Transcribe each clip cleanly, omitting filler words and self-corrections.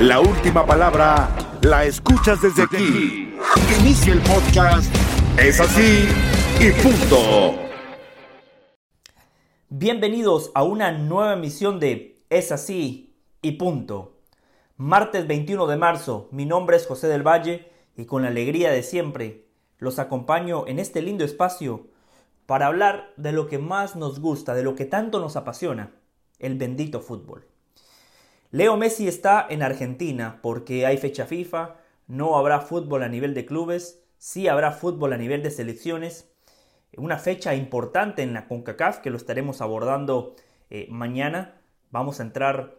La última palabra la escuchas desde aquí. Inicia el podcast. Es así y punto. Bienvenidos a una nueva emisión de Es así y punto. Martes 21 de marzo, mi nombre es José del Valle y con la alegría de siempre los acompaño en este lindo espacio para hablar de lo que más nos gusta, de lo que tanto nos apasiona, el bendito fútbol. Leo Messi está en Argentina porque hay fecha FIFA, no habrá fútbol a nivel de clubes, sí habrá fútbol a nivel de selecciones. Una fecha importante en la CONCACAF que lo estaremos abordando mañana. Vamos a entrar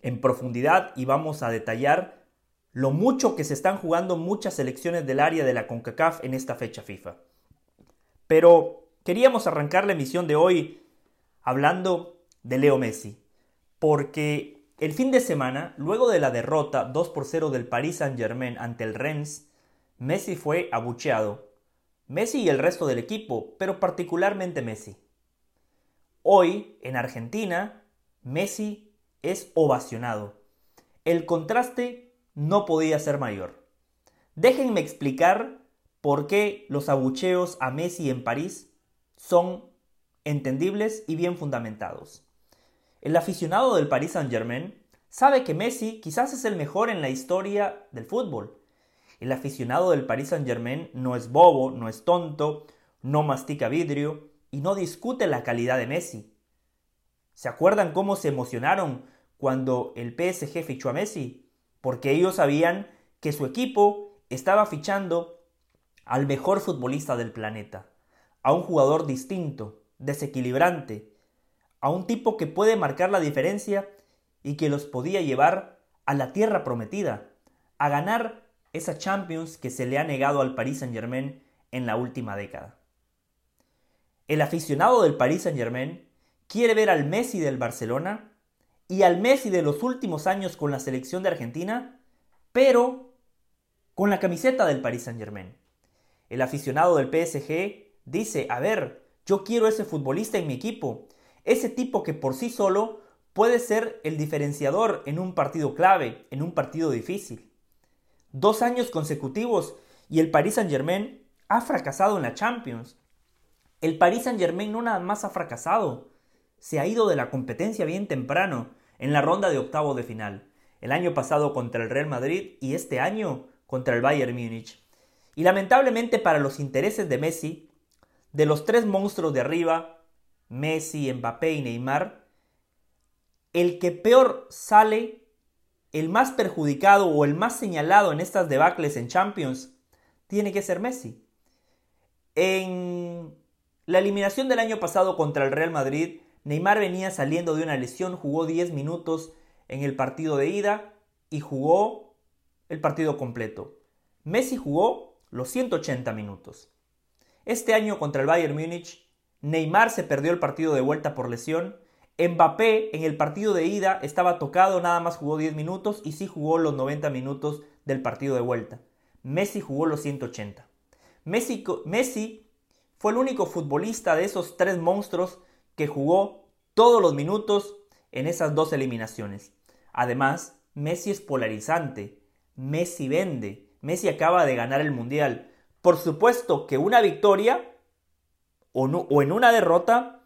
en profundidad y vamos a detallar lo mucho que se están jugando muchas selecciones del área de la CONCACAF en esta fecha FIFA. Pero queríamos arrancar la emisión de hoy hablando de Leo Messi, porque el fin de semana, luego de la derrota 2-0 del Paris Saint-Germain ante el Rennes, Messi fue abucheado. Messi y el resto del equipo, pero particularmente Messi. Hoy, en Argentina, Messi es ovacionado. El contraste no podía ser mayor. Déjenme explicar por qué los abucheos a Messi en París son entendibles y bien fundamentados. El aficionado del Paris Saint-Germain sabe que Messi quizás es el mejor en la historia del fútbol. El aficionado del Paris Saint-Germain no es bobo, no es tonto, no mastica vidrio y no discute la calidad de Messi. ¿Se acuerdan cómo se emocionaron cuando el PSG fichó a Messi? Porque ellos sabían que su equipo estaba fichando al mejor futbolista del planeta, a un jugador distinto, desequilibrante, a un tipo que puede marcar la diferencia y que los podía llevar a la tierra prometida, a ganar esa Champions que se le ha negado al Paris Saint-Germain en la última década. El aficionado del Paris Saint-Germain quiere ver al Messi del Barcelona y al Messi de los últimos años con la selección de Argentina, pero con la camiseta del Paris Saint-Germain. El aficionado del PSG dice, a ver, yo quiero ese futbolista en mi equipo. Ese tipo que por sí solo puede ser el diferenciador en un partido clave, en un partido difícil. 2 años consecutivos y el Paris Saint-Germain ha fracasado en la Champions. El Paris Saint-Germain no nada más ha fracasado, se ha ido de la competencia bien temprano en la ronda de octavos de final. El año pasado contra el Real Madrid y este año contra el Bayern Múnich. Y lamentablemente para los intereses de Messi, de los 3 monstruos de arriba, Messi, Mbappé y Neymar, el que peor sale, el más perjudicado o el más señalado en estas debacles en Champions, tiene que ser Messi. En la eliminación del año pasado contra el Real Madrid, Neymar venía saliendo de una lesión, jugó 10 minutos en el partido de ida y jugó el partido completo. Messi jugó los 180 minutos. Este año contra el Bayern Múnich, Neymar se perdió el partido de vuelta por lesión. Mbappé en el partido de ida estaba tocado, nada más jugó 10 minutos y sí jugó los 90 minutos del partido de vuelta. Messi jugó los 180. Messi fue el único futbolista de esos 3 monstruos que jugó todos los minutos en esas 2 eliminaciones. Además, Messi es polarizante. Messi vende. Messi acaba de ganar el Mundial. Por supuesto que una victoria o en una derrota,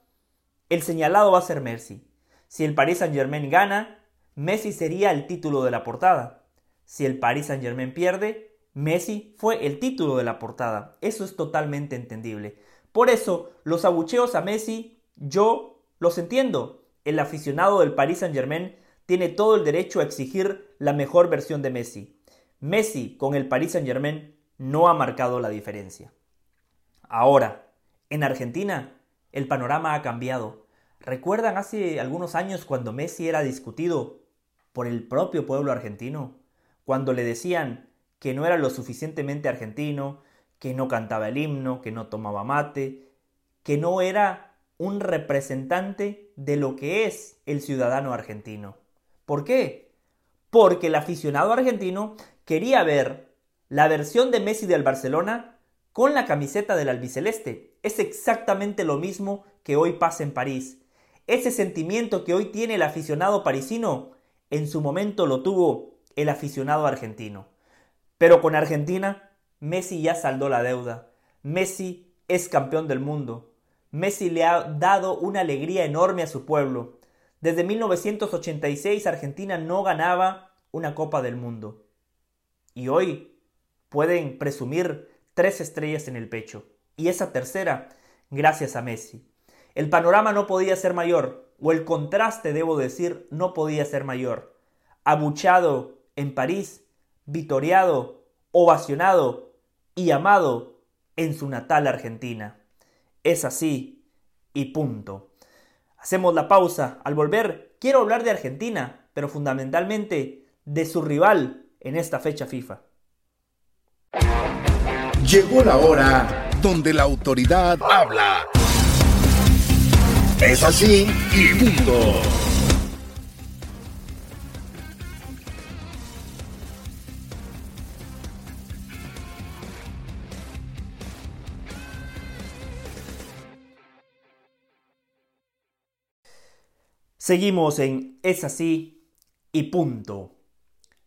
el señalado va a ser Messi. Si el Paris Saint-Germain gana, Messi sería el título de la portada. Si el Paris Saint-Germain pierde, Messi fue el título de la portada. Eso es totalmente entendible. Por eso, los abucheos a Messi, yo los entiendo. El aficionado del Paris Saint-Germain tiene todo el derecho a exigir la mejor versión de Messi. Messi con el Paris Saint-Germain no ha marcado la diferencia. Ahora, en Argentina, el panorama ha cambiado. ¿Recuerdan hace algunos años cuando Messi era discutido por el propio pueblo argentino? Cuando le decían que no era lo suficientemente argentino, que no cantaba el himno, que no tomaba mate, que no era un representante de lo que es el ciudadano argentino. ¿Por qué? Porque el aficionado argentino quería ver la versión de Messi del Barcelona con la camiseta del albiceleste. Es exactamente lo mismo que hoy pasa en París. Ese sentimiento que hoy tiene el aficionado parisino, en su momento lo tuvo el aficionado argentino. Pero con Argentina, Messi ya saldó la deuda. Messi es campeón del mundo. Messi le ha dado una alegría enorme a su pueblo. Desde 1986 Argentina no ganaba una Copa del Mundo. Y hoy pueden presumir 3 estrellas en el pecho. Y esa tercera, gracias a Messi. El panorama no podía ser mayor, o el contraste, debo decir, no podía ser mayor. Abuchado en París, vitoreado, ovacionado y amado en su natal Argentina. Es así y punto. Hacemos la pausa. Al volver, quiero hablar de Argentina, pero fundamentalmente de su rival en esta fecha FIFA. Llegó la hora donde la autoridad habla. Es así y punto. Seguimos en Es así y punto.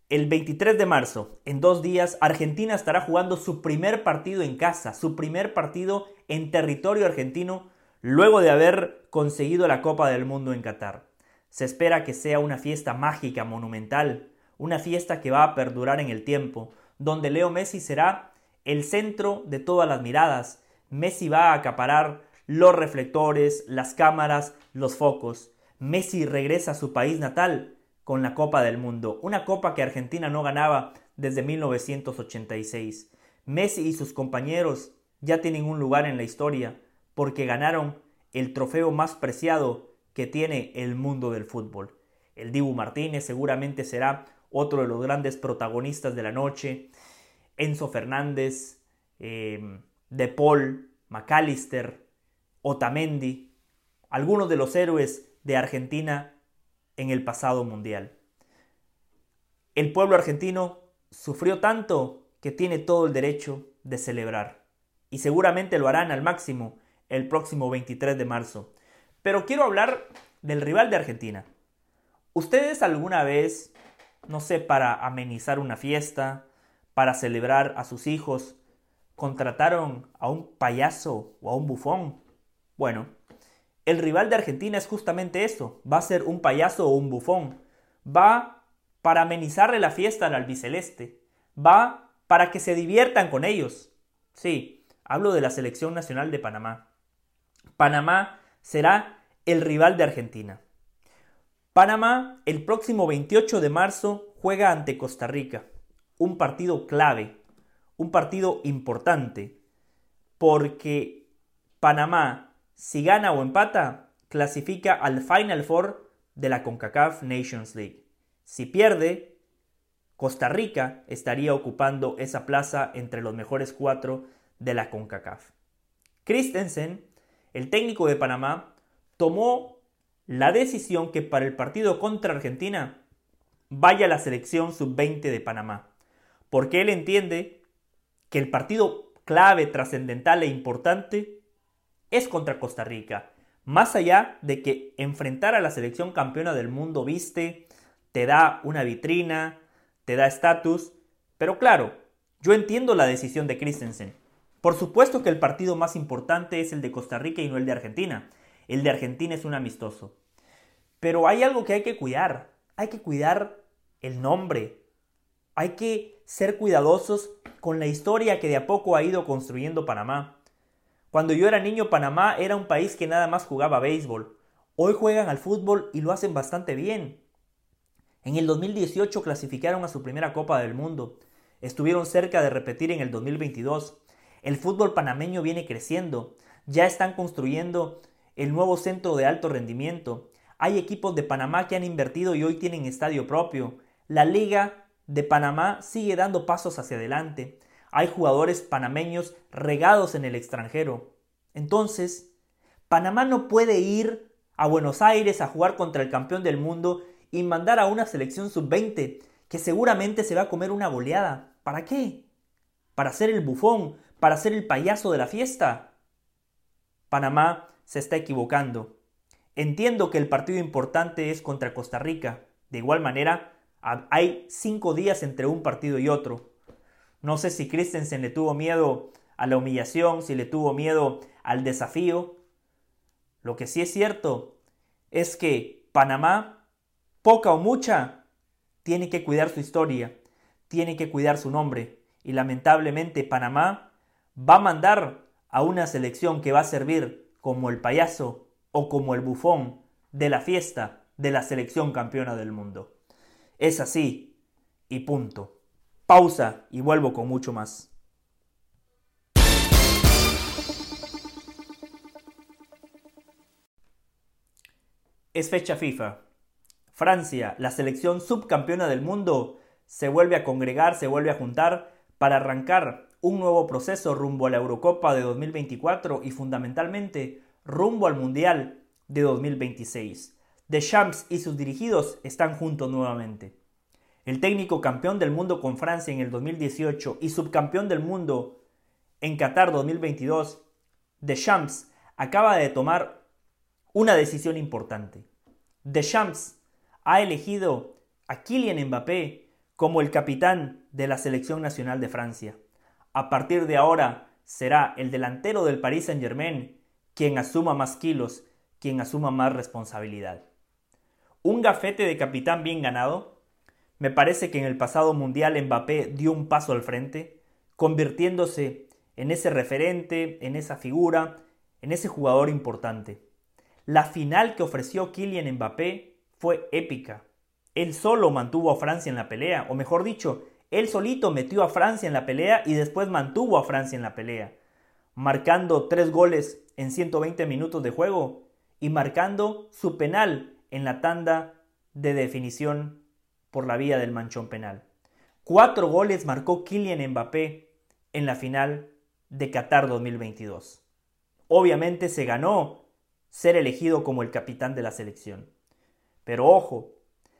El 23 de marzo, en 2 días, Argentina estará jugando su primer partido en casa, su primer partido en territorio argentino, luego de haber conseguido la Copa del Mundo en Qatar. Se espera que sea una fiesta mágica, monumental, una fiesta que va a perdurar en el tiempo, donde Leo Messi será el centro de todas las miradas. Messi va a acaparar los reflectores, las cámaras, los focos. Messi regresa a su país natal con la Copa del Mundo, una copa que Argentina no ganaba desde 1986. Messi y sus compañeros ya tienen un lugar en la historia porque ganaron el trofeo más preciado que tiene el mundo del fútbol. El Dibu Martínez seguramente será otro de los grandes protagonistas de la noche. Enzo Fernández, De Paul, McAllister, Otamendi, algunos de los héroes de Argentina en el pasado mundial. El pueblo argentino sufrió tanto que tiene todo el derecho de celebrar, y seguramente lo harán al máximo el próximo 23 de marzo. Pero quiero hablar del rival de Argentina. ¿Ustedes alguna vez, no sé, para amenizar una fiesta, para celebrar a sus hijos, contrataron a un payaso o a un bufón? Bueno, el rival de Argentina es justamente eso, va a ser un payaso o un bufón. Va para amenizarle la fiesta al albiceleste, va para que se diviertan con ellos. Sí, hablo de la Selección Nacional de Panamá. Panamá será el rival de Argentina. Panamá el próximo 28 de marzo juega ante Costa Rica, un partido clave, un partido importante, porque Panamá, si gana o empata, clasifica al Final Four de la CONCACAF Nations League. Si pierde, Costa Rica estaría ocupando esa plaza entre los mejores 4 de la CONCACAF. Christensen, el técnico de Panamá, tomó la decisión que para el partido contra Argentina vaya la selección sub-20 de Panamá, porque él entiende que el partido clave, trascendental e importante es contra Costa Rica. Más allá de que enfrentar a la selección campeona del mundo viste, te da una vitrina, te da estatus, pero claro, yo entiendo la decisión de Christensen. Por supuesto que el partido más importante es el de Costa Rica y no el de Argentina. El de Argentina es un amistoso. Pero hay algo que hay que cuidar. Hay que cuidar el nombre. Hay que ser cuidadosos con la historia que de a poco ha ido construyendo Panamá. Cuando yo era niño, Panamá era un país que nada más jugaba béisbol. Hoy juegan al fútbol y lo hacen bastante bien. En el 2018 clasificaron a su primera Copa del Mundo. Estuvieron cerca de repetir en el 2022. El fútbol panameño viene creciendo. Ya están construyendo el nuevo centro de alto rendimiento. Hay equipos de Panamá que han invertido y hoy tienen estadio propio. La Liga de Panamá sigue dando pasos hacia adelante. Hay jugadores panameños regados en el extranjero. Entonces, Panamá no puede ir a Buenos Aires a jugar contra el campeón del mundo y mandar a una selección sub-20 que seguramente se va a comer una goleada. ¿Para qué? ¿Para ser el bufón? ¿Para ser el payaso de la fiesta? Panamá se está equivocando. Entiendo que el partido importante es contra Costa Rica. De igual manera, Hay 5 días entre un partido y otro. No sé si Christensen le tuvo miedo a la humillación, si le tuvo miedo al desafío. Lo que sí es cierto es que Panamá, poca o mucha, tiene que cuidar su historia, tiene que cuidar su nombre. Y lamentablemente Panamá va a mandar a una selección que va a servir como el payaso o como el bufón de la fiesta de la selección campeona del mundo. Es así y punto. Pausa y vuelvo con mucho más. Es fecha FIFA. Francia, la selección subcampeona del mundo, se vuelve a congregar, se vuelve a juntar para arrancar un nuevo proceso rumbo a la Eurocopa de 2024 y fundamentalmente rumbo al Mundial de 2026. Deschamps y sus dirigidos están juntos nuevamente. El técnico campeón del mundo con Francia en el 2018 y subcampeón del mundo en Qatar 2022, Deschamps acaba de tomar una decisión importante. Deschamps ha elegido a Kylian Mbappé como el capitán de la selección nacional de Francia. A partir de ahora será el delantero del Paris Saint-Germain quien asuma más kilos, quien asuma más responsabilidad. Un gafete de capitán bien ganado. Me parece que en el pasado mundial Mbappé dio un paso al frente, convirtiéndose en ese referente, en esa figura, en ese jugador importante. La final que ofreció Kylian Mbappé fue épica. Él solo mantuvo a Francia en la pelea, o mejor dicho, él solito metió a Francia en la pelea y después mantuvo a Francia en la pelea, marcando 3 goles en 120 minutos de juego y marcando su penal en la tanda de definición por la vía del manchón penal. 4 goles marcó Kylian Mbappé en la final de Qatar 2022. Obviamente se ganó ser elegido como el capitán de la selección. Pero ojo,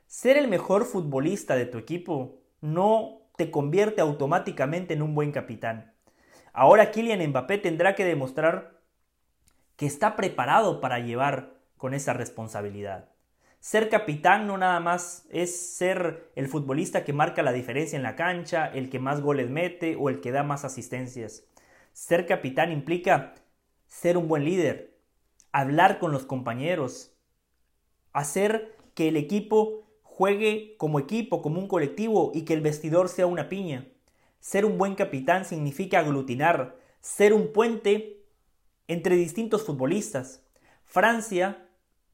ser el mejor futbolista de tu equipo no te convierte automáticamente en un buen capitán. Ahora Kylian Mbappé tendrá que demostrar que está preparado para llevar con esa responsabilidad. Ser capitán no nada más es ser el futbolista que marca la diferencia en la cancha, el que más goles mete o el que da más asistencias. Ser capitán implica ser un buen líder, hablar con los compañeros, hacer que el equipo juegue como equipo, como un colectivo y que el vestidor sea una piña. Ser un buen capitán significa aglutinar, ser un puente entre distintos futbolistas. Francia,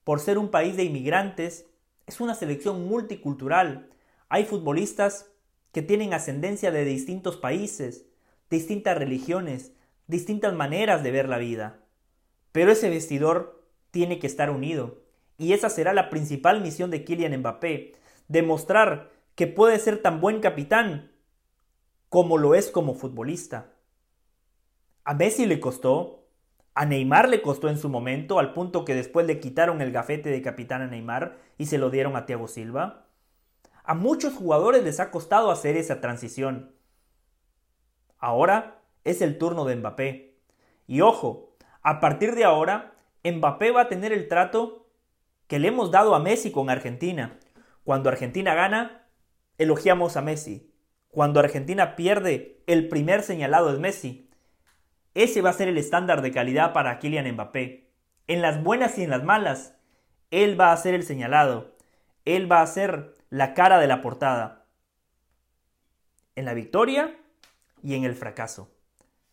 por ser un país de inmigrantes, es una selección multicultural. Hay futbolistas que tienen ascendencia de distintos países, distintas religiones, distintas maneras de ver la vida. Pero ese vestidor tiene que estar unido. Y esa será la principal misión de Kylian Mbappé. Demostrar que puede ser tan buen capitán como lo es como futbolista. A Messi le costó. A Neymar le costó en su momento, al punto que después le quitaron el gafete de capitán a Neymar y se lo dieron a Thiago Silva. A muchos jugadores les ha costado hacer esa transición. Ahora es el turno de Mbappé. Y ojo, a partir de ahora, Mbappé va a tener el trato que le hemos dado a Messi con Argentina. Cuando Argentina gana, elogiamos a Messi. Cuando Argentina pierde, el primer señalado es Messi. Ese va a ser el estándar de calidad para Kylian Mbappé. En las buenas y en las malas, él va a ser el señalado. Él va a ser la cara de la portada. En la victoria y en el fracaso.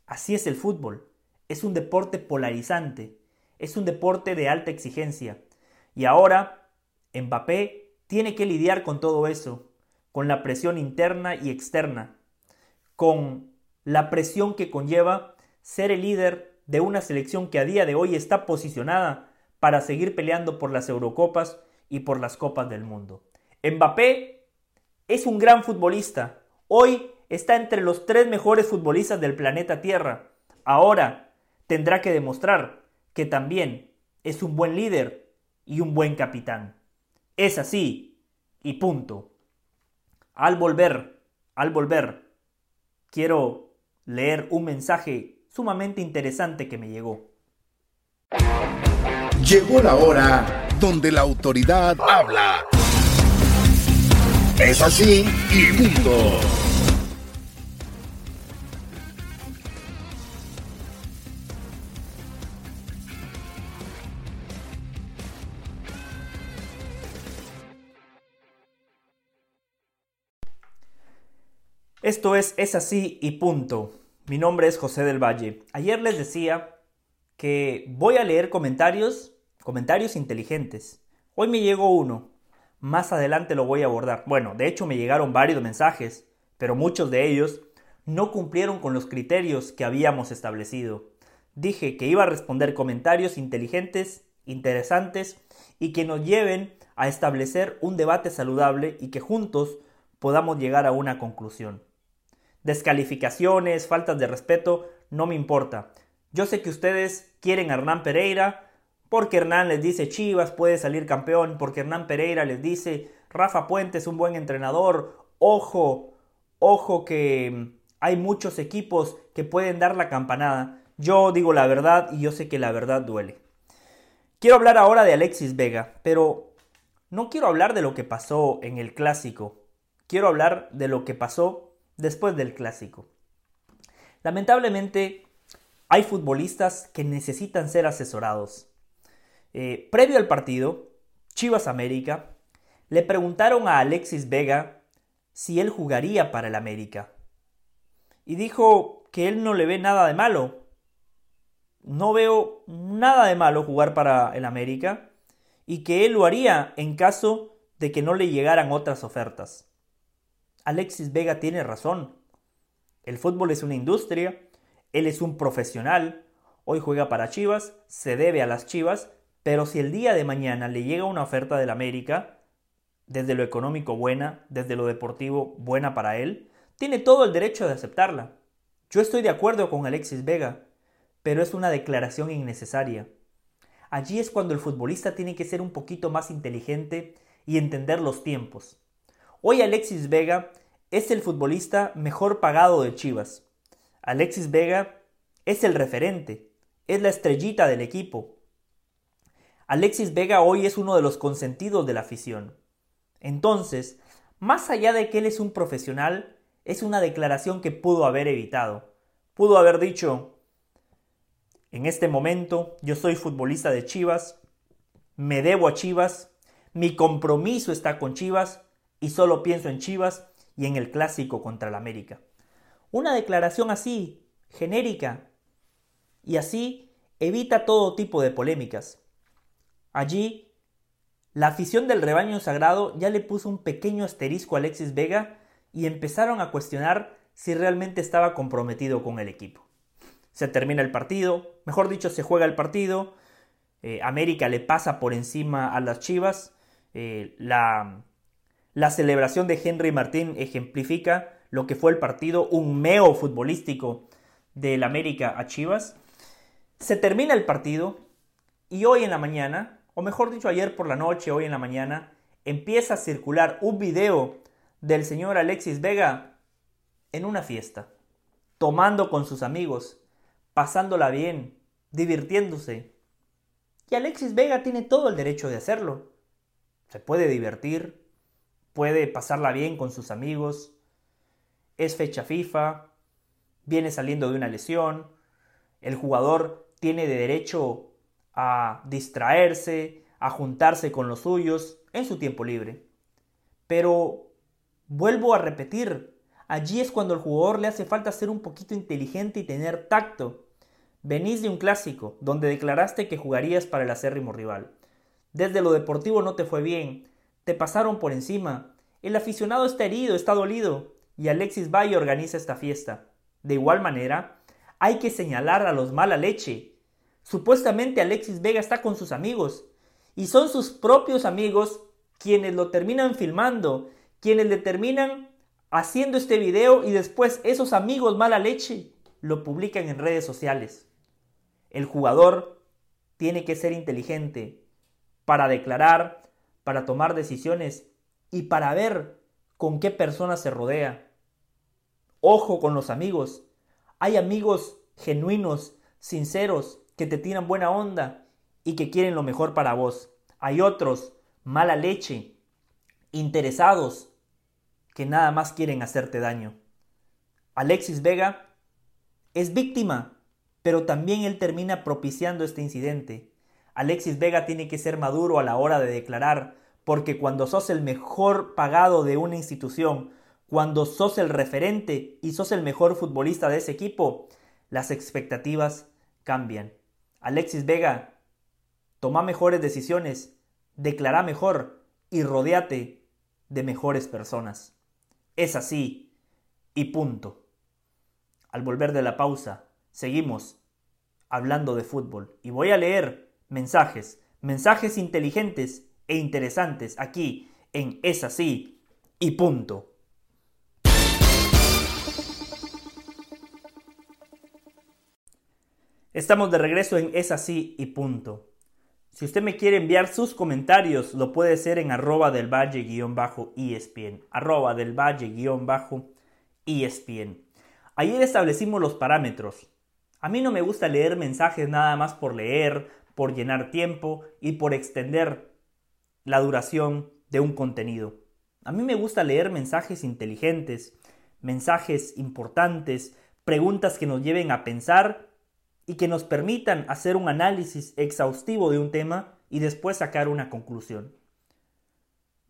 Así es el fútbol. Es un deporte polarizante, es un deporte de alta exigencia. Y ahora Mbappé tiene que lidiar con todo eso, con la presión interna y externa, con la presión que conlleva ser el líder de una selección que a día de hoy está posicionada para seguir peleando por las Eurocopas y por las Copas del Mundo. Mbappé es un gran futbolista. Hoy está entre los 3 mejores futbolistas del planeta Tierra. Ahora tendrá que demostrar que también es un buen líder y un buen capitán. Es así y punto. Al volver, quiero leer un mensaje sumamente interesante que me llegó. Llegó la hora donde la autoridad habla. Es así y punto. Esto es así y punto. Mi nombre es José del Valle. Ayer les decía que voy a leer comentarios inteligentes. Hoy me llegó uno. Más adelante lo voy a abordar. Bueno, de hecho me llegaron varios mensajes, pero muchos de ellos no cumplieron con los criterios que habíamos establecido. Dije que iba a responder comentarios inteligentes, interesantes y que nos lleven a establecer un debate saludable y que juntos podamos llegar a una conclusión. Descalificaciones, faltas de respeto, no me importa. Yo sé que ustedes quieren a Hernán Pereira porque Hernán les dice Chivas puede salir campeón, porque Hernán Pereira les dice Rafa Puente es un buen entrenador, ojo que hay muchos equipos que pueden dar la campanada. Yo digo la verdad y yo sé que la verdad duele. Quiero hablar ahora de Alexis Vega, pero no quiero hablar de lo que pasó en el Clásico. Quiero hablar de lo que pasó después del Clásico. Lamentablemente, hay futbolistas que necesitan ser asesorados. Previo al partido, Chivas América, le preguntaron a Alexis Vega si él jugaría para el América. Y dijo que él no le ve nada de malo. No veo nada de malo jugar para el América y que él lo haría en caso de que no le llegaran otras ofertas. Alexis Vega tiene razón. El fútbol es una industria, él es un profesional, hoy juega para Chivas, se debe a las Chivas, pero si el día de mañana le llega una oferta del América, desde lo económico buena, desde lo deportivo buena para él, tiene todo el derecho de aceptarla. Yo estoy de acuerdo con Alexis Vega, pero es una declaración innecesaria. Allí es cuando el futbolista tiene que ser un poquito más inteligente y entender los tiempos. Hoy Alexis Vega es el futbolista mejor pagado de Chivas. Alexis Vega es el referente, es la estrellita del equipo. Alexis Vega hoy es uno de los consentidos de la afición. Entonces, más allá de que él es un profesional, es una declaración que pudo haber evitado. Pudo haber dicho, en este momento yo soy futbolista de Chivas, me debo a Chivas, mi compromiso está con Chivas, y solo pienso en Chivas y en el Clásico contra el América. Una declaración así, genérica, y así evita todo tipo de polémicas. Allí, la afición del rebaño sagrado ya le puso un pequeño asterisco a Alexis Vega y empezaron a cuestionar si realmente estaba comprometido con el equipo. Se termina el partido, mejor dicho, se juega el partido, América le pasa por encima a las Chivas, La celebración de Henry Martín ejemplifica lo que fue el partido, un meo futbolístico del América a Chivas. Se termina el partido y hoy en la mañana, o mejor dicho ayer por la noche, hoy en la mañana, empieza a circular un video del señor Alexis Vega en una fiesta, tomando con sus amigos, pasándola bien, divirtiéndose. Y Alexis Vega tiene todo el derecho de hacerlo. Se puede divertir. Puede pasarla bien con sus amigos, es fecha FIFA, viene saliendo de una lesión, el jugador tiene derecho a distraerse, a juntarse con los suyos en su tiempo libre. Pero vuelvo a repetir, allí es cuando al jugador le hace falta ser un poquito inteligente y tener tacto. Venís de un Clásico donde declaraste que jugarías para el acérrimo rival. Desde lo deportivo no te fue bien. Te pasaron por encima, el aficionado está herido, está dolido y Alexis Valle organiza esta fiesta. De igual manera, hay que señalar a los mala leche. Supuestamente Alexis Vega está con sus amigos y son sus propios amigos quienes lo terminan filmando, quienes le terminan haciendo este video y después esos amigos mala leche lo publican en redes sociales. El jugador tiene que ser inteligente para declarar, para tomar decisiones y para ver con qué personas se rodea. Ojo con los amigos. Hay amigos genuinos, sinceros, que te tiran buena onda y que quieren lo mejor para vos. Hay otros, mala leche, interesados, que nada más quieren hacerte daño. Alexis Vega es víctima, pero también él termina propiciando este incidente. Alexis Vega tiene que ser maduro a la hora de declarar, porque cuando sos el mejor pagado de una institución, cuando sos el referente y sos el mejor futbolista de ese equipo, las expectativas cambian. Alexis Vega, toma mejores decisiones, declara mejor y rodéate de mejores personas. Es así y punto. Al volver de la pausa, seguimos hablando de fútbol y voy a leer mensajes inteligentes e interesantes aquí en Es Así y Punto. Estamos de regreso en Es Así y Punto. Si usted me quiere enviar sus comentarios, lo puede hacer en @delvalle_ESPN, @delvalle_ESPN. Ayer establecimos los parámetros. A mí no me gusta leer mensajes nada más por leer, por llenar tiempo y por extender la duración de un contenido. A mí me gusta leer mensajes inteligentes, mensajes importantes, preguntas que nos lleven a pensar y que nos permitan hacer un análisis exhaustivo de un tema y después sacar una conclusión.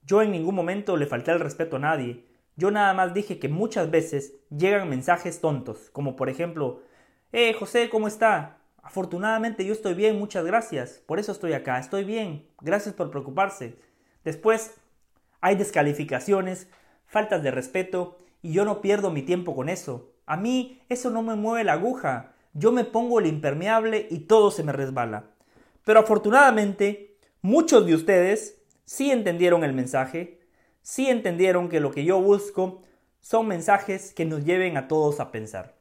Yo en ningún momento le falté el respeto a nadie. Yo nada más dije que muchas veces llegan mensajes tontos, como por ejemplo, José, ¿cómo está? Afortunadamente yo estoy bien, muchas gracias, por eso estoy acá, estoy bien, gracias por preocuparse. Después hay descalificaciones, faltas de respeto, y yo no pierdo mi tiempo con eso. A mí eso no me mueve la aguja. Yo me pongo el impermeable y todo se me resbala. Pero afortunadamente, muchos de ustedes sí entendieron el mensaje, sí entendieron que lo que yo busco son mensajes que nos lleven a todos a pensar.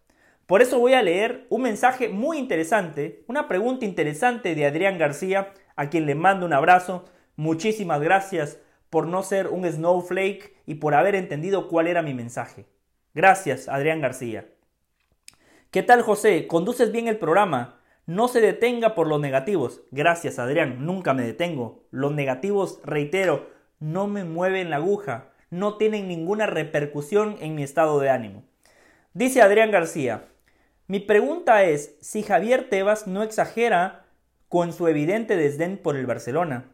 Por eso voy a leer un mensaje muy interesante, una pregunta interesante de Adrián García, a quien le mando un abrazo. Muchísimas gracias por no ser un snowflake y por haber entendido cuál era mi mensaje. Gracias, Adrián García. ¿Qué tal, José? ¿Conduces bien el programa? No se detenga por los negativos. Gracias, Adrián. Nunca me detengo. Los negativos, reitero, no me mueven la aguja. No tienen ninguna repercusión en mi estado de ánimo. Dice Adrián García, mi pregunta es si Javier Tebas no exagera con su evidente desdén por el Barcelona.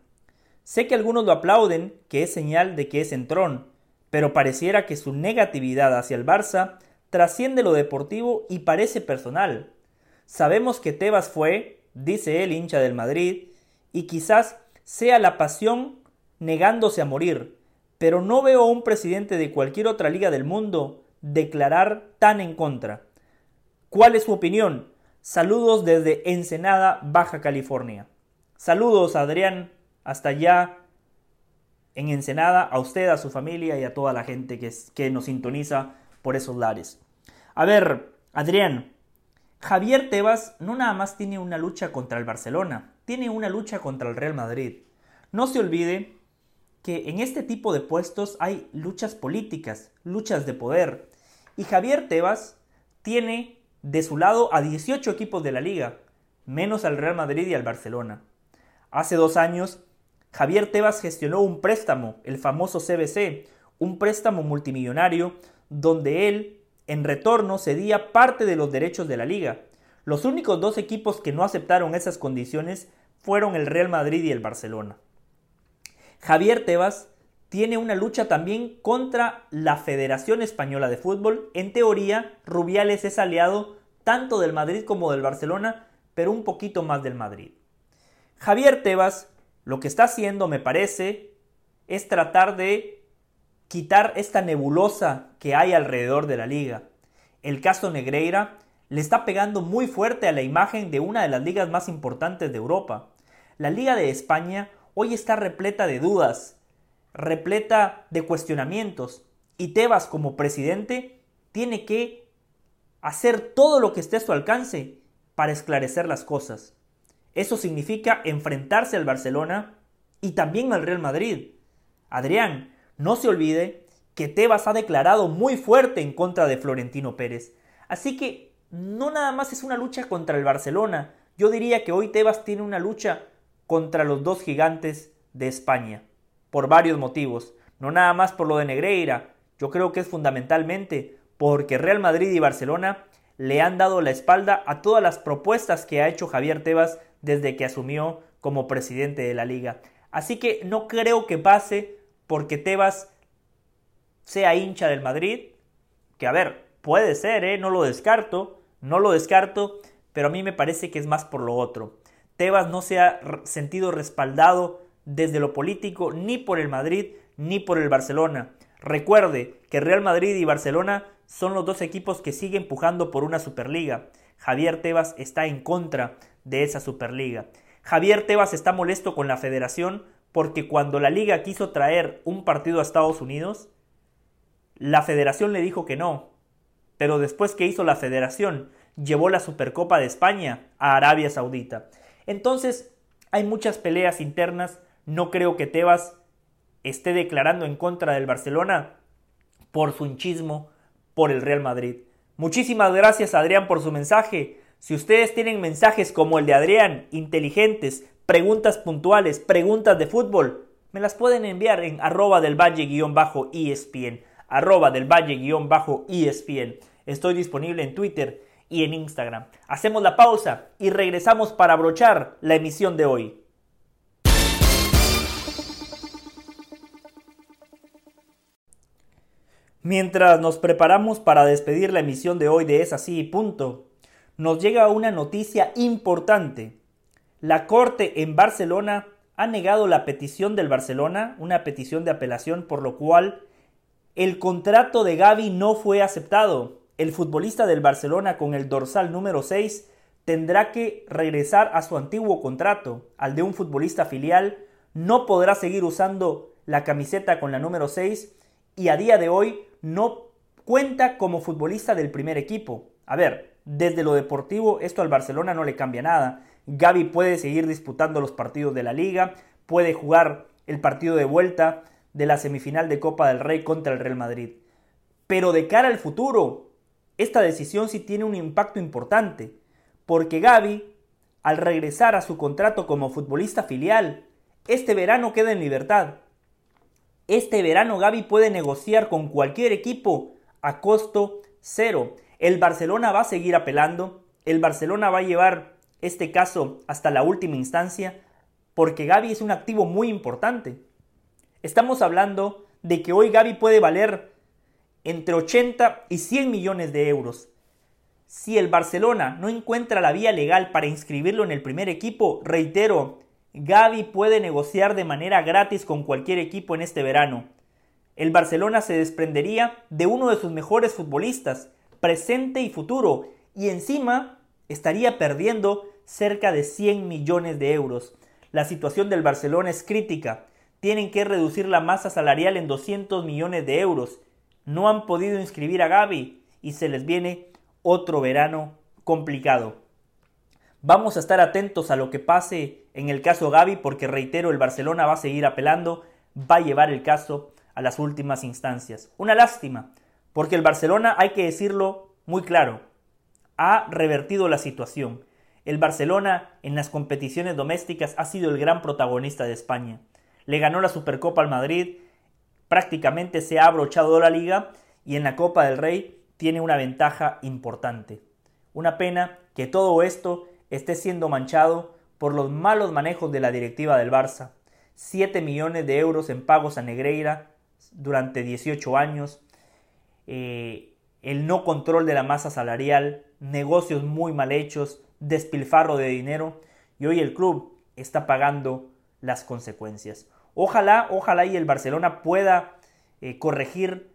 Sé que algunos lo aplauden, que es señal de que es entrón, pero pareciera que su negatividad hacia el Barça trasciende lo deportivo y parece personal. Sabemos que Tebas fue, dice él, hincha del Madrid, y quizás sea la pasión negándose a morir, pero no veo a un presidente de cualquier otra liga del mundo declarar tan en contra. ¿Cuál es su opinión? Saludos desde Ensenada, Baja California. Saludos, Adrián, hasta allá en Ensenada, a usted, a su familia y a toda la gente que nos sintoniza por esos lares. A ver, Adrián, Javier Tebas no nada más tiene una lucha contra el Barcelona, tiene una lucha contra el Real Madrid. No se olvide que en este tipo de puestos hay luchas políticas, luchas de poder. Y Javier Tebas tiene de su lado a 18 equipos de la liga, menos al Real Madrid y al Barcelona. Hace 2 años, Javier Tebas gestionó un préstamo, el famoso CBC, un préstamo multimillonario, donde él, en retorno, cedía parte de los derechos de la liga. Los únicos 2 equipos que no aceptaron esas condiciones fueron el Real Madrid y el Barcelona. Javier Tebas tiene una lucha también contra la Federación Española de Fútbol. En teoría, Rubiales es aliado tanto del Madrid como del Barcelona, pero un poquito más del Madrid. Javier Tebas lo que está haciendo, me parece, es tratar de quitar esta nebulosa que hay alrededor de la liga. El caso Negreira le está pegando muy fuerte a la imagen de una de las ligas más importantes de Europa. La Liga de España hoy está repleta de dudas, repleta de cuestionamientos, y Tebas como presidente tiene que hacer todo lo que esté a su alcance para esclarecer las cosas. Eso significa enfrentarse al Barcelona y también al Real Madrid. Adrián, no se olvide que Tebas ha declarado muy fuerte en contra de Florentino Pérez. Así que no nada más es una lucha contra el Barcelona. Yo diría que hoy Tebas tiene una lucha contra los 2 gigantes de España. Por varios motivos. No nada más por lo de Negreira, Yo creo que es fundamentalmente porque Real Madrid y Barcelona le han dado la espalda a todas las propuestas que ha hecho Javier Tebas desde que asumió como presidente de la liga. Así que no creo que pase porque Tebas sea hincha del Madrid, que a ver, puede ser, no lo descarto, pero a mí me parece que es más por lo otro. Tebas no se ha sentido respaldado desde lo político ni por el Madrid ni por el Barcelona. Recuerde que Real Madrid y Barcelona son los dos equipos que siguen pujando por una Superliga. Javier Tebas está en contra de esa Superliga. Javier Tebas está molesto con la Federación porque cuando la Liga quiso traer un partido a Estados Unidos, la Federación le dijo que no. Pero después que hizo la Federación, llevó la Supercopa de España a Arabia Saudita. Entonces, hay muchas peleas internas. No creo que Tebas esté declarando en contra del Barcelona por su hinchismo por el Real Madrid. Muchísimas gracias, Adrián, por su mensaje. Si ustedes tienen mensajes como el de Adrián, inteligentes, preguntas puntuales, preguntas de fútbol, me las pueden enviar en @delvalle_ESPN, @delvalle_ESPN. Estoy disponible en Twitter y en Instagram. Hacemos la pausa y regresamos para abrochar la emisión de hoy. Mientras nos preparamos para despedir la emisión de hoy de Es Así y Punto, nos llega una noticia importante. La Corte en Barcelona ha negado la petición del Barcelona, una petición de apelación, por lo cual el contrato de Gavi no fue aceptado. El futbolista del Barcelona con el dorsal número 6 tendrá que regresar a su antiguo contrato, al de un futbolista filial. No podrá seguir usando la camiseta con la número 6 y a día de hoy no cuenta como futbolista del primer equipo. A ver, desde lo deportivo esto al Barcelona no le cambia nada. Gavi puede seguir disputando los partidos de la Liga, puede jugar el partido de vuelta de la semifinal de Copa del Rey contra el Real Madrid. Pero de cara al futuro, esta decisión sí tiene un impacto importante, porque Gavi, al regresar a su contrato como futbolista filial, este verano queda en libertad. Este verano Gavi puede negociar con cualquier equipo a costo cero. El Barcelona va a seguir apelando, el Barcelona va a llevar este caso hasta la última instancia porque Gavi es un activo muy importante. Estamos hablando de que hoy Gavi puede valer entre 80 y 100 millones de euros. Si el Barcelona no encuentra la vía legal para inscribirlo en el primer equipo, reitero, Gavi puede negociar de manera gratis con cualquier equipo en este verano. El Barcelona se desprendería de uno de sus mejores futbolistas, presente y futuro, y encima estaría perdiendo cerca de 100 millones de euros. La situación del Barcelona es crítica. Tienen que reducir la masa salarial en 200 millones de euros. No han podido inscribir a Gavi y se les viene otro verano complicado. Vamos a estar atentos a lo que pase en el caso Gavi porque, reitero, el Barcelona va a seguir apelando, va a llevar el caso a las últimas instancias. Una lástima, porque el Barcelona, hay que decirlo muy claro, ha revertido la situación. El Barcelona en las competiciones domésticas ha sido el gran protagonista de España. Le ganó la Supercopa al Madrid, prácticamente se ha abrochado la Liga y en la Copa del Rey tiene una ventaja importante. Una pena que todo esto esté siendo manchado por los malos manejos de la directiva del Barça. 7 millones de euros en pagos a Negreira durante 18 años, el no control de la masa salarial, negocios muy mal hechos, despilfarro de dinero, y hoy el club está pagando las consecuencias. Ojalá y el Barcelona pueda corregir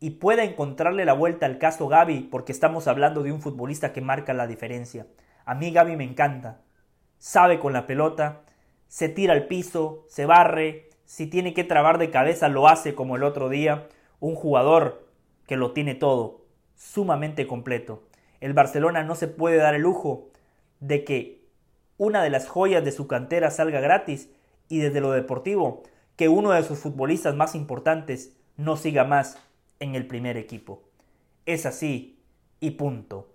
y pueda encontrarle la vuelta al caso Gavi, porque estamos hablando de un futbolista que marca la diferencia. A mí Gavi me encanta, sabe con la pelota, se tira al piso, se barre, si tiene que trabar de cabeza lo hace como el otro día, un jugador que lo tiene todo, sumamente completo. El Barcelona no se puede dar el lujo de que una de las joyas de su cantera salga gratis y desde lo deportivo, que uno de sus futbolistas más importantes no siga más en el primer equipo. Es así y punto.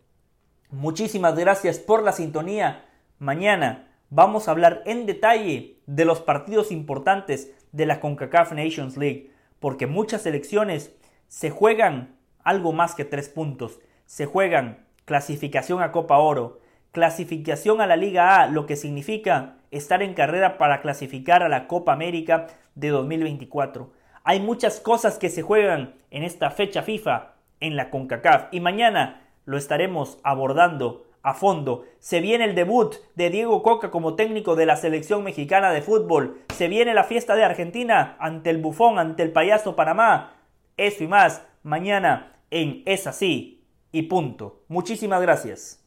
Muchísimas gracias por la sintonía. Mañana vamos a hablar en detalle de los partidos importantes de la CONCACAF Nations League, porque muchas selecciones se juegan algo más que 3 puntos. Se juegan clasificación a Copa Oro, clasificación a la Liga A, lo que significa estar en carrera para clasificar a la Copa América de 2024. Hay muchas cosas que se juegan en esta fecha FIFA en la CONCACAF y mañana lo estaremos abordando a fondo. Se viene el debut de Diego Coca como técnico de la selección mexicana de fútbol. Se viene la fiesta de Argentina ante el bufón, ante el payaso Panamá. Eso y más mañana en Es Así y Punto. Muchísimas gracias.